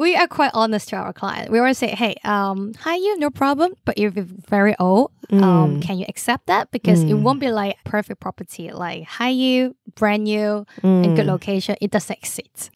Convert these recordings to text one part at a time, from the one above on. we are quite honest to our client. We want to say, hey, hire you, no problem, but if you're very old, can you accept that? Because it won't be like perfect property, like hire you, brand new, and good location. It doesn't exist.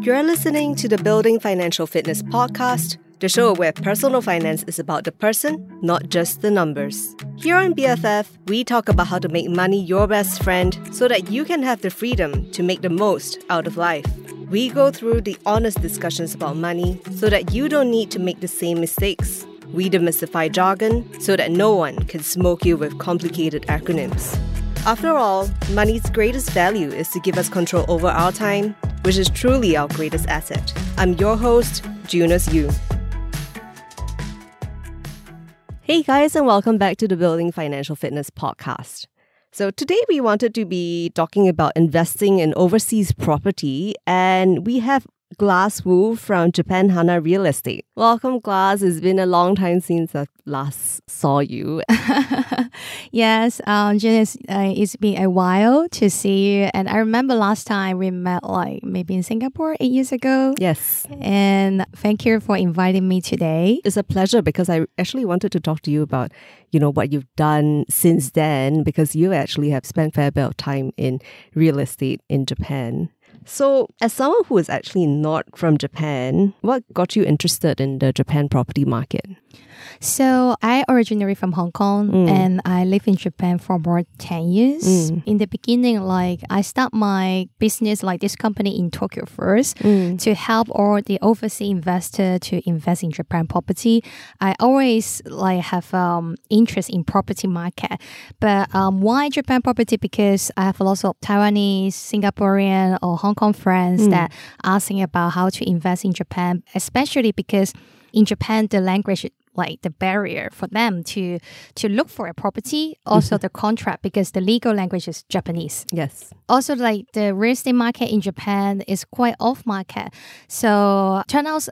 You're listening to the Building Financial Fitness Podcast, the show where personal finance is about the person, not just the numbers. Here on BFF, we talk about how to make money your best friend so that you can have the freedom to make the most out of life. We go through the honest discussions about money so that you don't need to make the same mistakes. We demystify jargon so that no one can smoke you with complicated acronyms. After all, money's greatest value is to give us control over our time, which is truly our greatest asset. I'm your host, Junus Yu. Hey guys, and welcome back to the Building Financial Fitness Podcast. So today we wanted to be talking about investing in overseas property, and we have Glass Wu from Japan Hana Real Estate. Welcome, Glass. It's been a long time since I last saw you. Yes, Janice, it's been a while to see you. And I remember last time we met, like maybe in Singapore 8 years ago. Yes. And thank you for inviting me today. It's a pleasure because I actually wanted to talk to you about, you know, what you've done since then, because you actually have spent a fair bit of time in real estate in Japan. So, as someone who is actually not from Japan, what got you interested in the Japan property market? So, I originally from Hong Kong and I lived in Japan for about 10 years. In the beginning, like I started my business, like this company in Tokyo first, to help all the overseas investors to invest in Japan property. I always like have interest in property market. But why Japan property? Because I have lots of Taiwanese, Singaporean or Hong Kong friends that asking about how to invest in Japan, especially because in Japan, the language, like the barrier for them to look for a property, also the contract, because the legal language is Japanese. Yes. Also, like the real estate market in Japan is quite off market. So turn out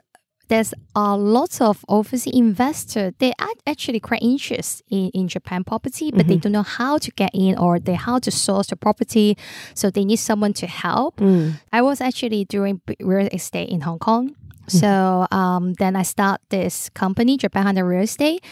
there's a lot of overseas investors. They are actually quite interested in Japan property, but they don't know how to get in or they how to source the property. So they need someone to help. I was actually doing real estate in Hong Kong. So then I start this company, Japan Hana Real Estate,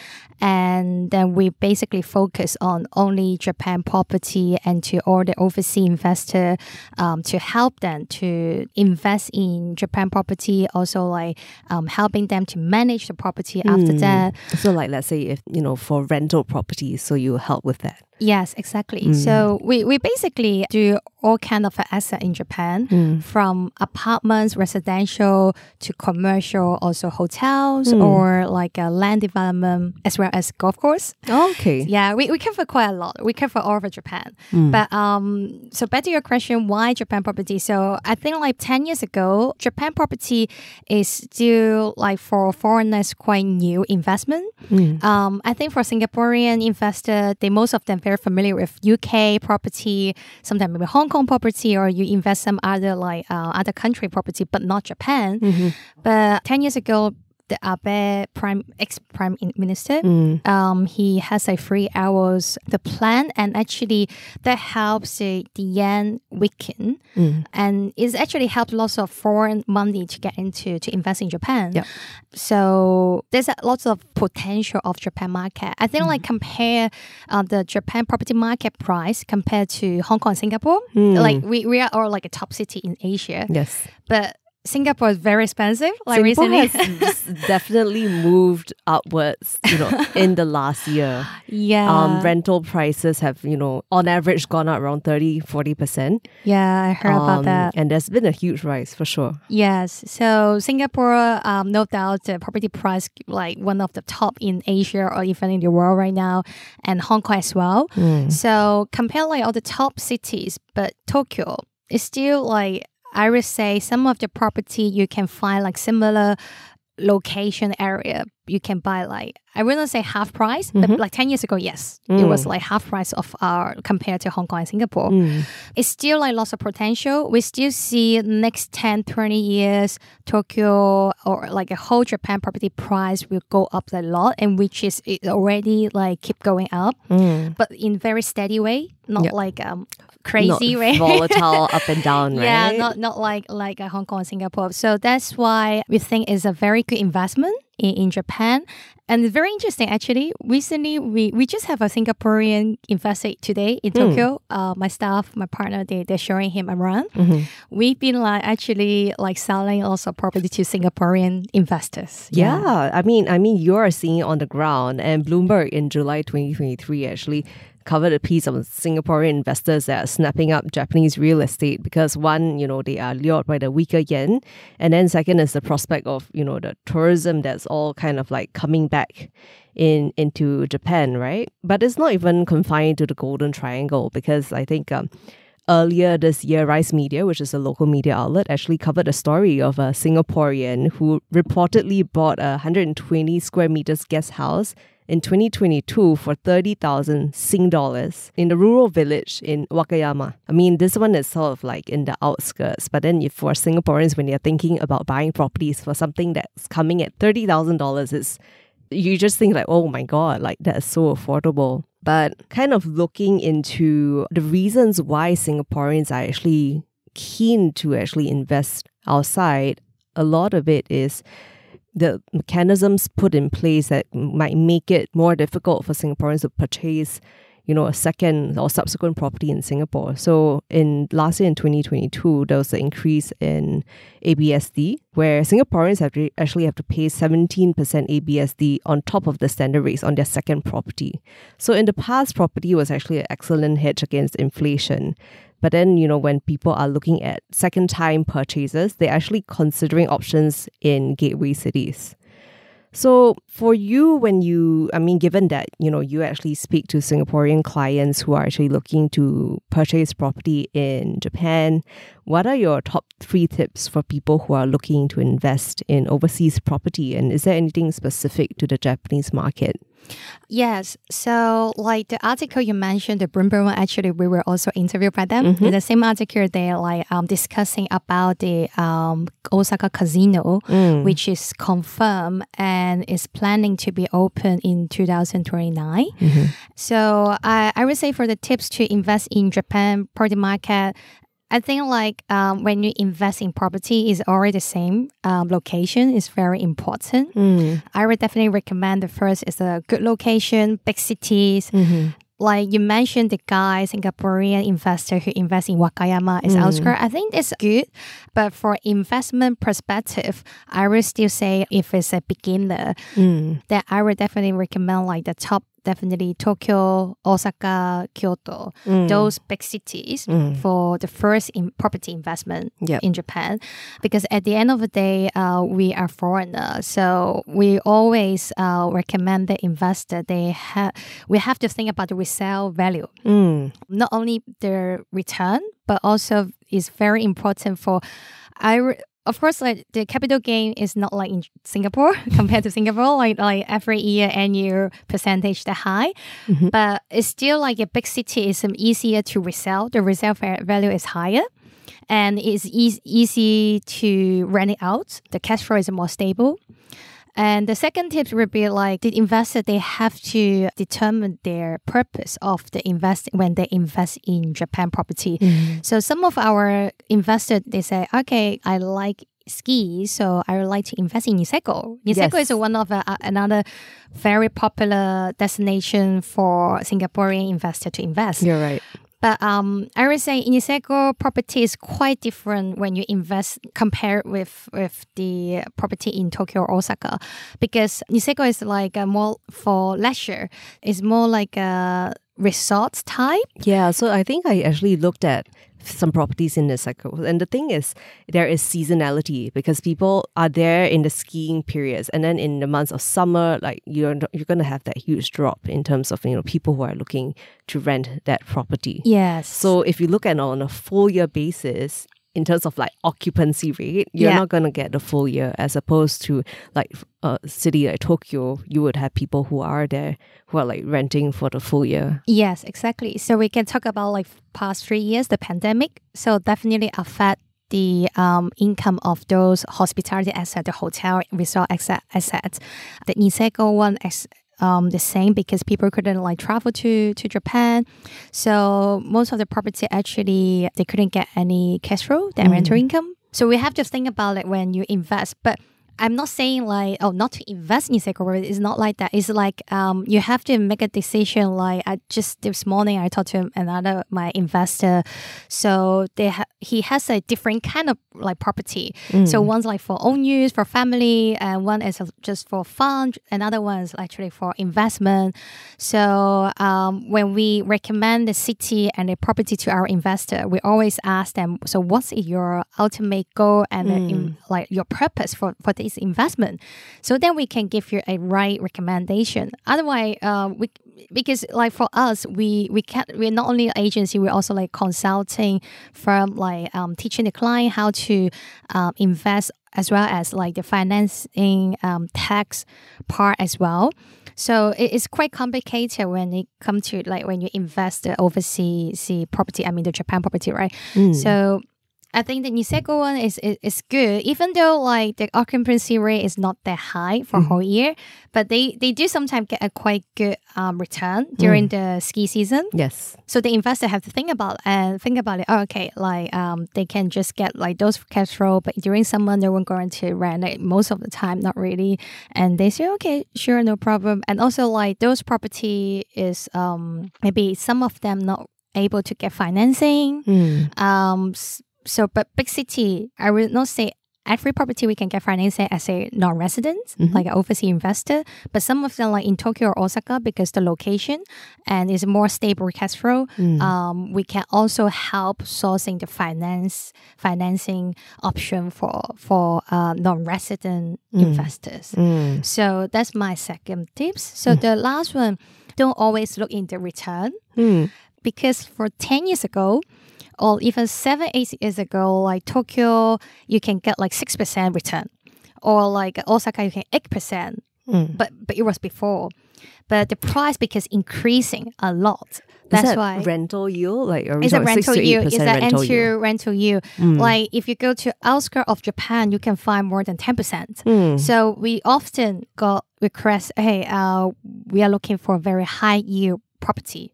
and then we basically focus on only Japan property and to all the overseas investor to help them to invest in Japan property, also like helping them to manage the property after that. So like let's say if you know for rental properties, so you help with that. Yes, exactly. So we basically do all kind of asset in Japan, from apartments, residential to commercial, also hotels or like a land development as well as golf course. Okay. Yeah, we cover quite a lot. We cover all over Japan. But so back to your question, why Japan property? So I think like 10 years ago, Japan property is still like for foreigners quite new investment. I think for Singaporean investor, they most of them very familiar with UK property, sometimes maybe Hong Kong property, or you invest some other like other country property, but not Japan. But 10 years ago, the Abe, ex-prime minister, he has like 3 hours the plan, and actually that helps the yen weaken, and it's actually helped lots of foreign money to get into to invest in Japan. Yep. So there's lots of potential of Japan market. I think like compare the Japan property market price compared to Hong Kong, Singapore. Like we are all like a top city in Asia. Yes, but Singapore is very expensive. Like Singapore recently has definitely moved upwards, you know, in the last year. Yeah. Rental prices have, you know, on average gone up around 30-40%. Yeah, I heard about that. And there's been a huge rise for sure. Yes. So Singapore, no doubt the property price like one of the top in Asia or even in the world right now, and Hong Kong as well. So compare like all the top cities, but Tokyo is still like I would say some of the property you can find like similar location area you can buy like, I wouldn't say half price, but like 10 years ago, yes, it was like half price of our compared to Hong Kong and Singapore. It's still like lots of potential. We still see next 10, 20 years, Tokyo or like a whole Japan property price will go up a lot, and which is it already like keep going up, but in very steady way, not like crazy, not right? Volatile up and down, right? Yeah, not like Hong Kong and Singapore. So that's why we think it's a very good investment in Japan. And it's very interesting, actually. Recently, we just have a Singaporean investor today in Tokyo. My staff, my partner, they're showing him around. We've been like actually like selling also property to Singaporean investors. Yeah. I mean, you are seeing on the ground. And Bloomberg in July 2023 actually covered a piece on Singaporean investors that are snapping up Japanese real estate because one, they are lured by the weaker yen, and then second is the prospect of, the tourism that's all kind of like coming back into Japan, right? But it's not even confined to the Golden Triangle, because I think earlier this year, Rice Media, which is a local media outlet, actually covered a story of a Singaporean who reportedly bought a 120 square meters guest house in 2022 for 30,000 Sing dollars in the rural village in Wakayama. I mean, this one is sort of like in the outskirts, but then if for Singaporeans, when you're thinking about buying properties for something that's coming at $30,000, you just think like, oh my God, like that's so affordable. But kind of looking into the reasons why Singaporeans are actually keen to actually invest outside, a lot of it is the mechanisms put in place that might make it more difficult for Singaporeans to purchase, a second or subsequent property in Singapore. So in last year in 2022, there was an increase in ABSD, where Singaporeans actually have to pay 17% ABSD on top of the standard rates on their second property. So in the past, property was actually an excellent hedge against inflation. But then, when people are looking at second-time purchases, they're actually considering options in gateway cities. So for you, given that, you actually speak to Singaporean clients who are actually looking to purchase property in Japan, what are your top 3 tips for people who are looking to invest in overseas property? And is there anything specific to the Japanese market? Yes. So like the article you mentioned, the Bloomberg one, actually, we were also interviewed by them. In the same article, they're like discussing about the Osaka Casino, which is confirmed and is planning to be open in 2029. So I would say for the tips to invest in Japan property market, I think like when you invest in property, it's already the same location is very important. I would definitely recommend the first is a good location, big cities. Like you mentioned, the guy, Singaporean investor who invests in Wakayama is outskirts. I think it's good. But for investment perspective, I would still say if it's a beginner, then I would definitely recommend like the top, definitely Tokyo, Osaka, Kyoto, those big cities for the first property investment in Japan. Because at the end of the day, we are foreigners. So we always recommend the investor, we have to think about the resale value. Not only their return, but also is very important for... Of course, like the capital gain is not like in Singapore compared to Singapore, like every year, annual percentage that high. But it's still like a big city is easier to resell. The resale value is higher and it's easy to rent it out. The cash flow is more stable. And the second tip would be like the investor, they have to determine their purpose of the invest when they invest in Japan property. So some of our investors, they say, okay, I like ski, so I would like to invest in Niseko. Niseko is one of another very popular destination for Singaporean investor to invest. You're right. But I would say Niseko property is quite different when you invest compared with the property in Tokyo or Osaka, because Niseko is like a more for leisure. It's more like a resort type. Yeah, so I think I actually looked at some properties in Niseko. And the thing is, there is seasonality because people are there in the skiing periods. And then in the months of summer, like you're going to have that huge drop in terms of, people who are looking to rent that property. Yes. So if you look at it on a full year basis, in terms of like occupancy rate, you're not going to get the full year, as opposed to like a city like Tokyo, you would have people who are there who are like renting for the full year. Yes, exactly. So we can talk about like past 3 years, the pandemic. So definitely affect the income of those hospitality assets, the hotel, resort assets. The Niseko one is the same because people couldn't like travel to Japan. So most of the property actually, they couldn't get any cash flow, their rental income. So we have to think about it when you invest. But I'm not saying like, oh, not to invest in Niseko. It's not like that. It's like you have to make a decision. Like I just this morning, I talked to another my investor. So he has a different kind of like property. So one's like for own use, for family, and one is just for fun. Another one is actually for investment. So when we recommend the city and the property to our investor, we always ask them, so what's your ultimate goal and like your purpose for this investment, so then we can give you a right recommendation. Otherwise, because like for us, we're not only an agency, we're also like consulting firm, like teaching the client how to invest, as well as like the financing tax part as well. So it's quite complicated when it comes to like when you invest the overseas property, I mean the Japan property, right? So I think the Niseko one is good, even though like the occupancy rate is not that high for whole year, but they do sometimes get a quite good return during the ski season. Yes. So the investor have to think about it. Oh, okay, like they can just get like those cash flow, but during summer they weren't going to rent it most of the time, not really. And they say okay, sure, no problem. And also like those property is maybe some of them not able to get financing. So, but big city, I will not say every property we can get financing as a non-resident, like an overseas investor. But some of them, like in Tokyo or Osaka, because the location and is more stable cash flow, we can also help sourcing the financing option for non-resident investors. So that's my second tips. So the last one, don't always look in the return, because for 10 years ago, or even 7-8 years ago, like Tokyo, you can get like 6% return, or like Osaka, you can 8%. But it was before, but the price because increasing a lot. That's why rental yield, like it's a rental yield. It's an entry rental yield. Like if you go to outskirts of Japan, you can find more than 10%. So we often got requests, hey, we are looking for very high yield property.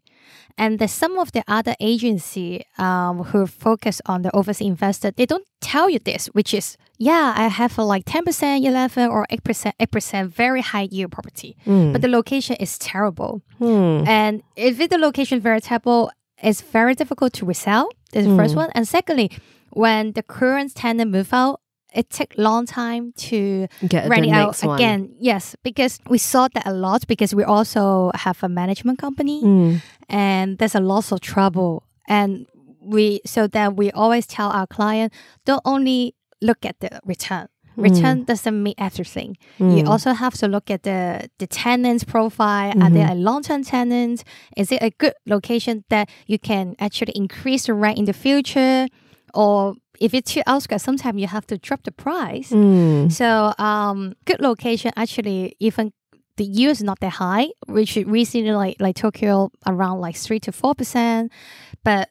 And there's some of the other agency who focus on the overseas investor, they don't tell you this, which is, I have a like 10%, 11 or 8%, very high yield property. But the location is terrible. And if the location is very terrible, it's very difficult to resell. That's the first one. And secondly, when the current tenant move out, it took a long time to rent it out again. Yes, because we saw that a lot because we also have a management company and there's a lot of trouble. And we always tell our client, don't only look at the return. Return doesn't mean everything. You also have to look at the tenant's profile. Are they a long-term tenant? Is it a good location that you can actually increase the rent in the future? Or if it's too outskirts, sometimes you have to drop the price. So good location, actually, even the yield is not that high, which recently like Tokyo around like 3 to 4%. But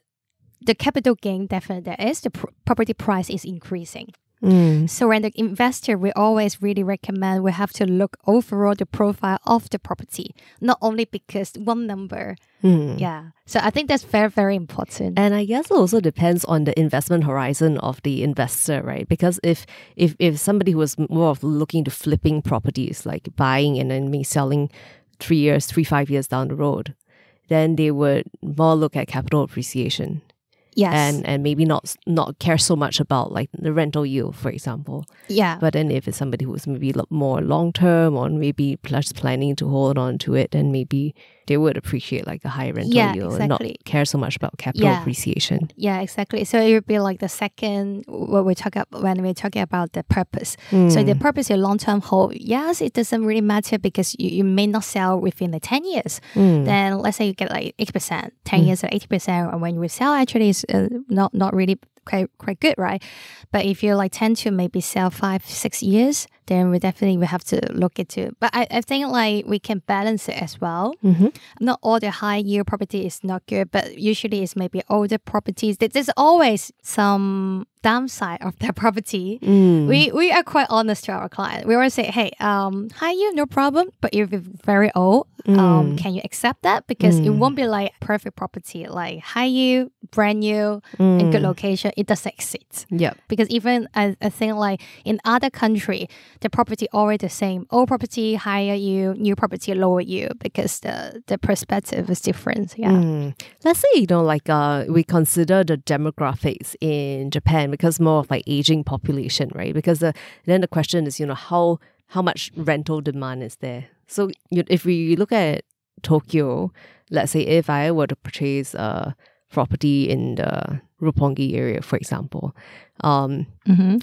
the capital gain definitely there is. The property price is increasing. So when the investor, we always really recommend we have to look overall the profile of the property, not only because one number. So I think that's very, very important. And I guess it also depends on the investment horizon of the investor, right? Because if somebody who was more of looking to flipping properties, like buying and then selling 3-5 years down the road, then they would more look at capital appreciation. Yes. And maybe not care so much about like the rental yield, for example. Yeah. But then if it's somebody who's maybe more long-term or maybe plus planning to hold on to it, then maybe they would appreciate like a high rental yield and not care so much about capital appreciation. Yeah, exactly. So it would be like the second, what we talk about when we're talking about the purpose. So the purpose, your long-term hold, yes, it doesn't really matter because you may not sell within the 10 years. Then let's say you get like 8%, 10 years or 80%, and when you sell, actually it's not really quite good, right? But if you like tend to maybe sell 5-6 years, then we definitely will have to look into. But I think like we can balance it as well. Mm-hmm. Not all the high yield property is not good, but usually it's maybe older properties. There's always some downside of their property. Mm. We are quite honest to our client. We want to say, hey, high yield, no problem. But if it's very old, can you accept that? Because it won't be like perfect property, like high yield, brand new, and good location. It doesn't exist. Yeah. Because even I think like in other country, the property always the same. Old property, higher yield, new property, lower yield, because the perspective is different. Yeah. Let's say, we consider the demographics in Japan, because more of like aging population, right? Because then the question is, how much rental demand is there? So if we look at Tokyo, let's say if I were to purchase a property in the Roppongi area, for example, and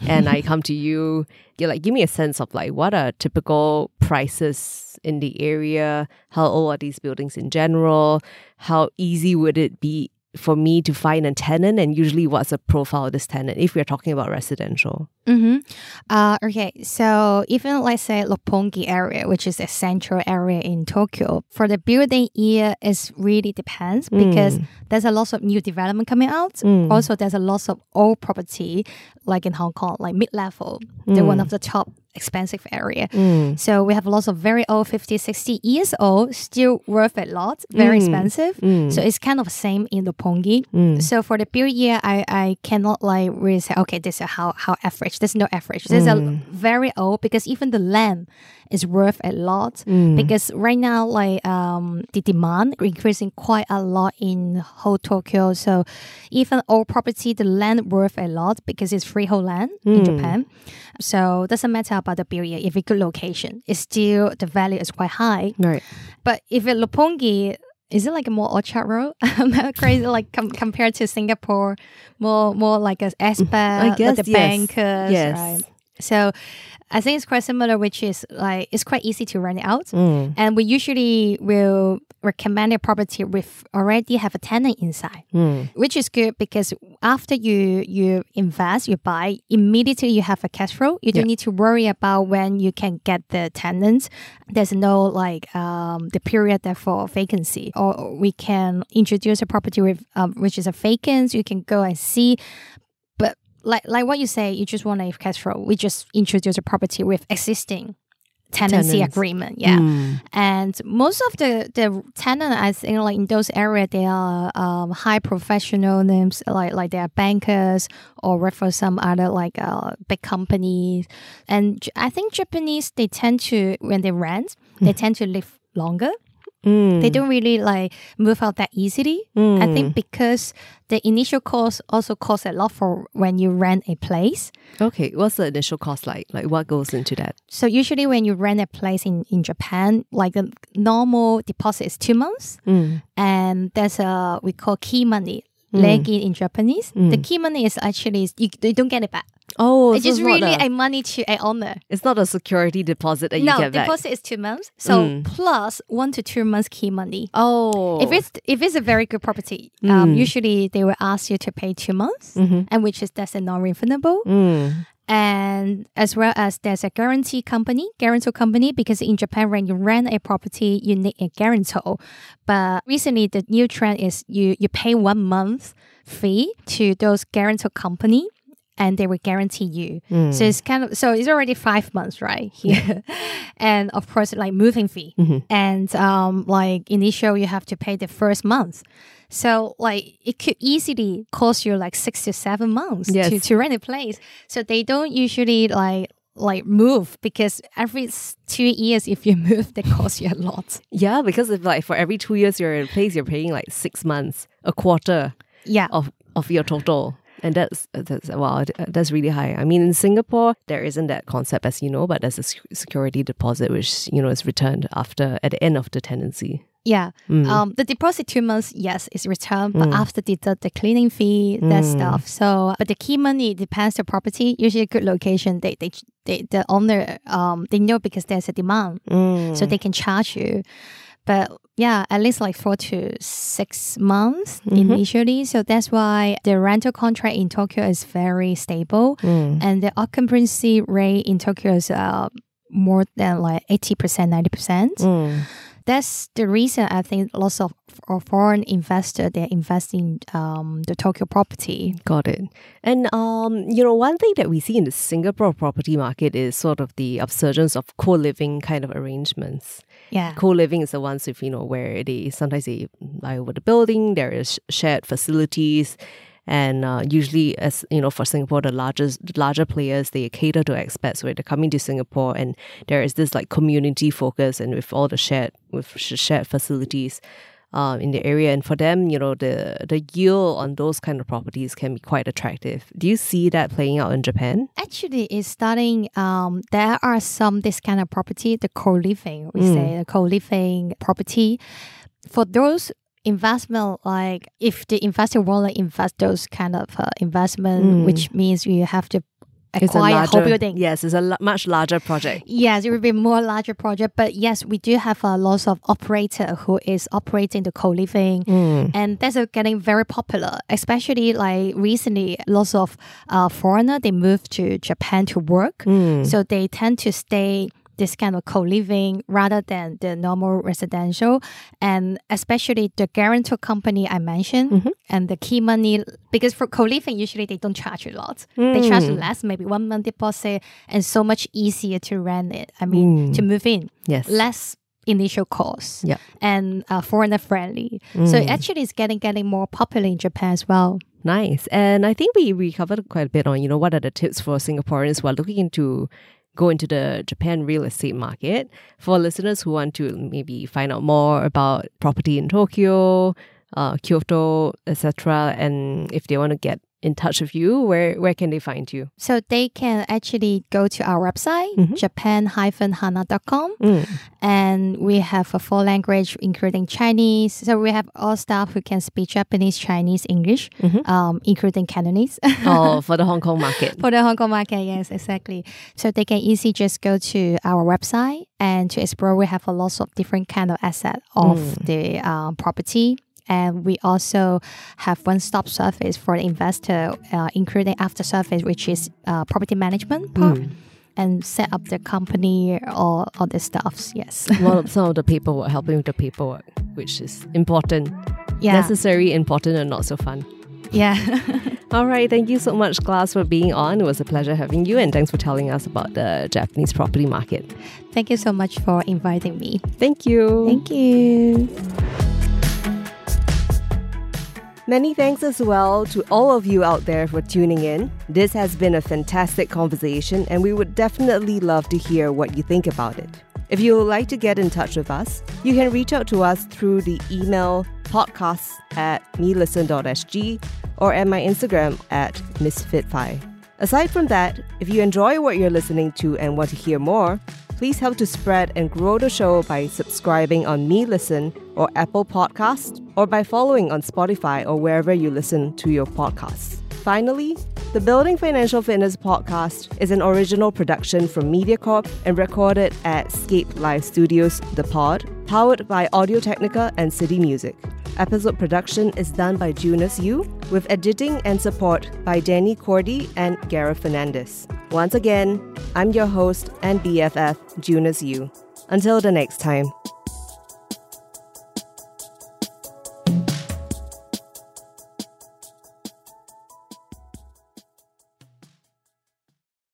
I come to you, you're like, give me a sense of like what are typical prices in the area, how old are these buildings in general, how easy would it be for me to find a tenant, and usually what's the profile of this tenant if we're talking about residential? Okay, so even let's say Roppongi area, which is a central area in Tokyo, for the building year, it really depends because there's a lot of new development coming out. Also, there's a lot of old property, like in Hong Kong, like mid-level, they're one of the top expensive area. So we have lots of very old, 50, 60 years old, still worth a lot, very expensive. So it's kind of same in Roppongi. So for the build year, I cannot like really say, okay, this is how average. There's no average. There's a very old, because even the land is worth a lot. Because right now, like the demand increasing quite a lot in whole Tokyo. So even old property, the land worth a lot because it's freehold land in Japan. So doesn't matter about the building, if it's good location, it's still the value is quite high. Right. But if it's Roppongi, is it like a more Orchard Road? Crazy, like compared to Singapore, more like an expat, like the bankers, right? So I think it's quite similar, which is like it's quite easy to rent it out, and we usually will recommend a property with already have a tenant inside, which is good because after you invest, you buy, immediately you have a cash flow. You don't need to worry about when you can get the tenants. There's no like the period there for vacancy, or we can introduce a property with which is a vacancy. You can go and see. Like what you say, you just want a cash flow. We just introduce a property with existing tenancy agreement. Yeah. And most of the tenant, I think, like in those areas, they are high professional names, like they are bankers or work for some other like big companies. And I think Japanese, they tend to, when they rent, they tend to live longer. They don't really like move out that easily. I think because the initial cost also costs a lot for when you rent a place. Okay, what's the initial cost like? Like what goes into that? So usually when you rent a place in Japan, like the normal deposit is 2 months. And there's we call key money, legi in Japanese. The key money is actually, you don't get it back. Oh, it's so just really a money to an owner. It's not a security deposit that you get back. No, deposit is 2 months. So plus 1 to 2 months key money. Oh, if it's a very good property, usually they will ask you to pay 2 months, and which is that's a non-refundable. And as well as there's a guarantor company, because in Japan, when you rent a property, you need a guarantor. But recently, the new trend is you pay 1 month fee to those guarantor company. And they will guarantee you. So it's it's already 5 months, right? Here. And of course, like moving fee. And like initial, you have to pay the first month. So like it could easily cost you like 6 to 7 months to rent a place. So they don't usually like move, because every 2 years if you move, they cost you a lot. Yeah, because if like for every 2 years you're in a place, you're paying like 6 months, a quarter of your total. And that's really high. I mean, in Singapore, there isn't that concept, as you know, but there's a security deposit, which, is returned at the end of the tenancy. Yeah. The deposit 2 months, yes, is returned, but after the cleaning fee, that stuff. So, but the key money depends on property. Usually a good location, the owner, they know because there's a demand, so they can charge you. But yeah, at least like 4 to 6 months initially. So that's why the rental contract in Tokyo is very stable. And the occupancy rate in Tokyo is more than like 80%, 90%. That's the reason I think lots of foreign investors, they invest in the Tokyo property. Got it. And, you know, one thing that we see in the Singapore property market is sort of the upsurgence of co-living kind of arrangements. Yeah. Co-living is the ones with, you know, where they sometimes they lie over the building, there is shared facilities. And usually, as you know, for Singapore, the larger players, they cater to expats where they're coming to Singapore, and there is this like community focus and with all the shared facilities in the area. And for them, you know, the yield on those kind of properties can be quite attractive. Do you see that playing out in Japan? Actually, it's starting. There are some this kind of property, the co-living, we say the co-living property, for those. Investment, like if the investor want to invest those kind of investment, which means you have to acquire a whole building. Yes, it's a much larger project. Yes, it will be more larger project. But yes, we do have lots of operator who is operating the co-living, and that's getting very popular. Especially like recently, lots of foreigner they moved to Japan to work, so they tend to stay. This kind of co-living rather than the normal residential, and especially the guarantor company I mentioned and the key money, because for co-living usually they don't charge a lot. They charge less, maybe 1 month deposit, and so much easier to rent it. I mean, to move in, yes, less initial cost, and foreigner friendly. So it actually is getting more popular in Japan as well. Nice, and I think we covered quite a bit on, you know, what are the tips for Singaporeans while looking into. Go into the Japan real estate market. For listeners who want to maybe find out more about property in Tokyo, Kyoto, etc., and if they want to get in touch with you, where can they find you? So they can actually go to our website, japan-hana.com, and we have a full language including Chinese. So we have all staff who can speak Japanese, Chinese, English, including Cantonese. Oh, for the Hong Kong market. For the Hong Kong market, yes, exactly. So they can easily just go to our website and to explore. We have a lot of different kind of asset of the property. And we also have one-stop service for the investor, including after service, which is property management part, and set up the company or other stuffs. Yes. Well, some of the paperwork, helping with the paperwork, which is important, necessary, important, and not so fun. Yeah. All right. Thank you so much, Glass, for being on. It was a pleasure having you, and thanks for telling us about the Japanese property market. Thank you so much for inviting me. Thank you. Thank you. Many thanks as well to all of you out there for tuning in. This has been a fantastic conversation, and we would definitely love to hear what you think about it. If you would like to get in touch with us, you can reach out to us through the email podcasts@melisten.sg or at my Instagram @missfitfi. Aside from that, if you enjoy what you're listening to and want to hear more, please help to spread and grow the show by subscribing on MeListen or Apple Podcasts, or by following on Spotify or wherever you listen to your podcasts. Finally, the Building Financial Fitness Podcast is an original production from Mediacorp and recorded at Scape Live Studios, The Pod, powered by Audio-Technica and City Music. Episode production is done by Junus Yu, with editing and support by Danny Cordy and Gareth Fernandez. Once again, I'm your host and BFF, Junus Yu. Until the next time.